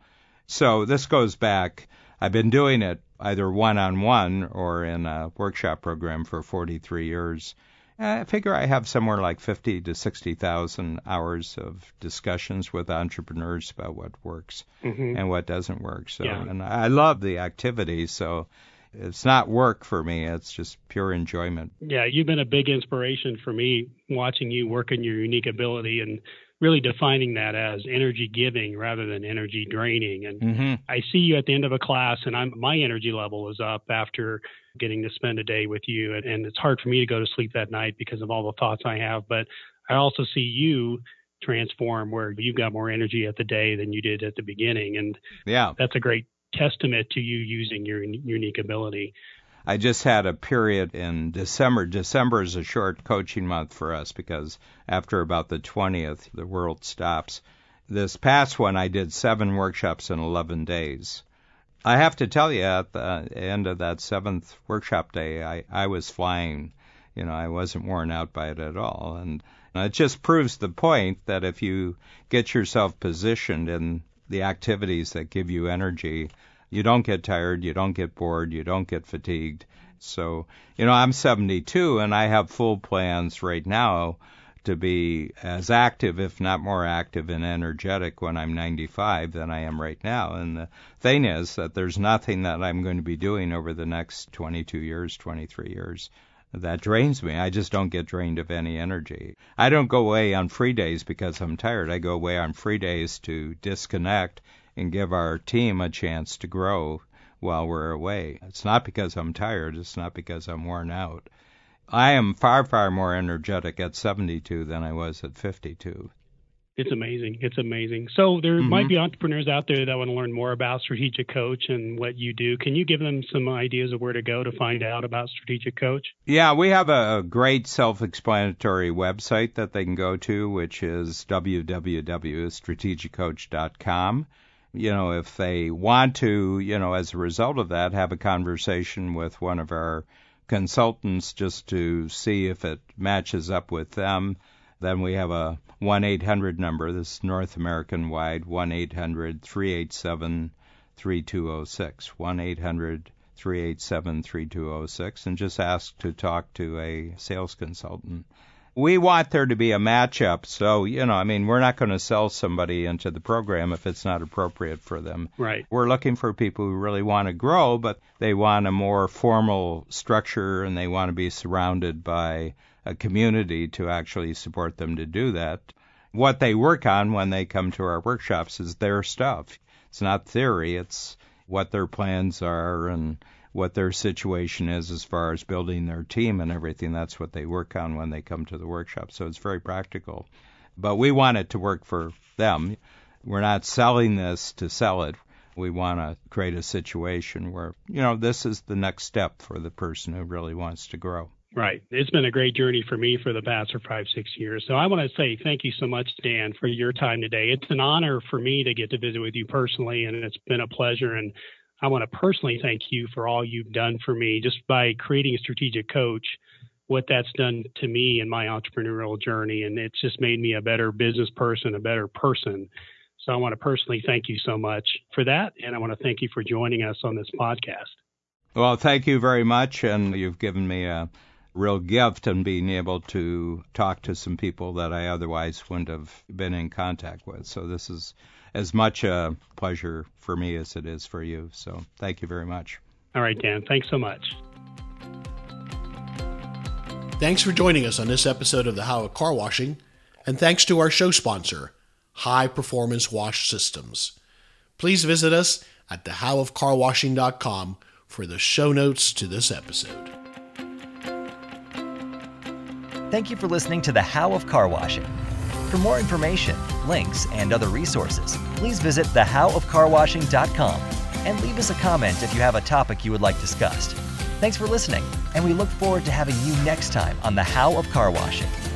So this goes back. I've been doing it either one-on-one or in a workshop program for forty-three years. I figure I have somewhere like fifty to sixty thousand hours of discussions with entrepreneurs about what works mm-hmm. and what doesn't work. So, yeah. And I love the activity, so it's not work for me. It's just pure enjoyment. Yeah, you've been a big inspiration for me, watching you work in your unique ability and really defining that as energy giving rather than energy draining. And mm-hmm. I see you at the end of a class, and I'm, my energy level is up after getting to spend a day with you. And, and it's hard for me to go to sleep that night because of all the thoughts I have. But I also see you transform where you've got more energy at the day than you did at the beginning. And yeah, that's a great testament to you using your unique ability. I just had a period in December. December is a short coaching month for us because after about the twentieth, the world stops. This past one, I did seven workshops in eleven days. I have to tell you, at the end of that seventh workshop day, I, I was flying. You know, I wasn't worn out by it at all. And it just proves the point that if you get yourself positioned in the activities that give you energy, you don't get tired, you don't get bored, you don't get fatigued. So, you know, I'm seventy-two, and I have full plans right now to be as active, if not more active and energetic when I'm ninety-five than I am right now. And the thing is that there's nothing that I'm going to be doing over the next twenty-two years, twenty-three years that drains me. I just don't get drained of any energy. I don't go away on free days because I'm tired. I go away on free days to disconnect and give our team a chance to grow while we're away. It's not because I'm tired. It's not because I'm worn out. I am far, far more energetic at seventy-two than I was at fifty-two. It's amazing. It's amazing. So there mm-hmm. might be entrepreneurs out there that want to learn more about Strategic Coach and what you do. Can you give them some ideas of where to go to find out about Strategic Coach? Yeah, we have a great self-explanatory website that they can go to, which is w w w dot strategic coach dot com. You know, if they want to, you know, as a result of that, have a conversation with one of our consultants just to see if it matches up with them. Then we have a one eight hundred number. This is North American-wide, one eight hundred three eight seven three two zero six, one eight hundred three eight seven three two zero six, and just ask to talk to a sales consultant. We want there to be a matchup, so, you know, I mean, we're not going to sell somebody into the program if it's not appropriate for them. Right. We're looking for people who really want to grow, but they want a more formal structure, and they want to be surrounded by a community to actually support them to do that. What they work on when they come to our workshops is their stuff. It's not theory, it's what their plans are and what their situation is as far as building their team and everything. That's what they work on when they come to the workshop. So it's very practical. But we want it to work for them. We're not selling this to sell it. We want to create a situation where, you know, this is the next step for the person who really wants to grow. Right. It's been a great journey for me for the past five, six years. So I want to say thank you so much, Dan, for your time today. It's an honor for me to get to visit with you personally, and it's been a pleasure. And I want to personally thank you for all you've done for me just by creating a strategic coach, what that's done to me in my entrepreneurial journey. And it's just made me a better business person, a better person. So I want to personally thank you so much for that. And I want to thank you for joining us on this podcast. Well, thank you very much. And you've given me a real gift in being able to talk to some people that I otherwise wouldn't have been in contact with. So this is as much a pleasure for me as it is for you. So thank you very much. All right, Dan. Thanks so much. Thanks for joining us on this episode of The How of Car Washing, and thanks to our show sponsor, High Performance Wash Systems. Please visit us at the how of carwashing dot com for the show notes to this episode. Thank you for listening to The How of Carwashing. For more information, links, and other resources, please visit the how of carwashing dot com and leave us a comment if you have a topic you would like discussed. Thanks for listening, and we look forward to having you next time on The How of Carwashing.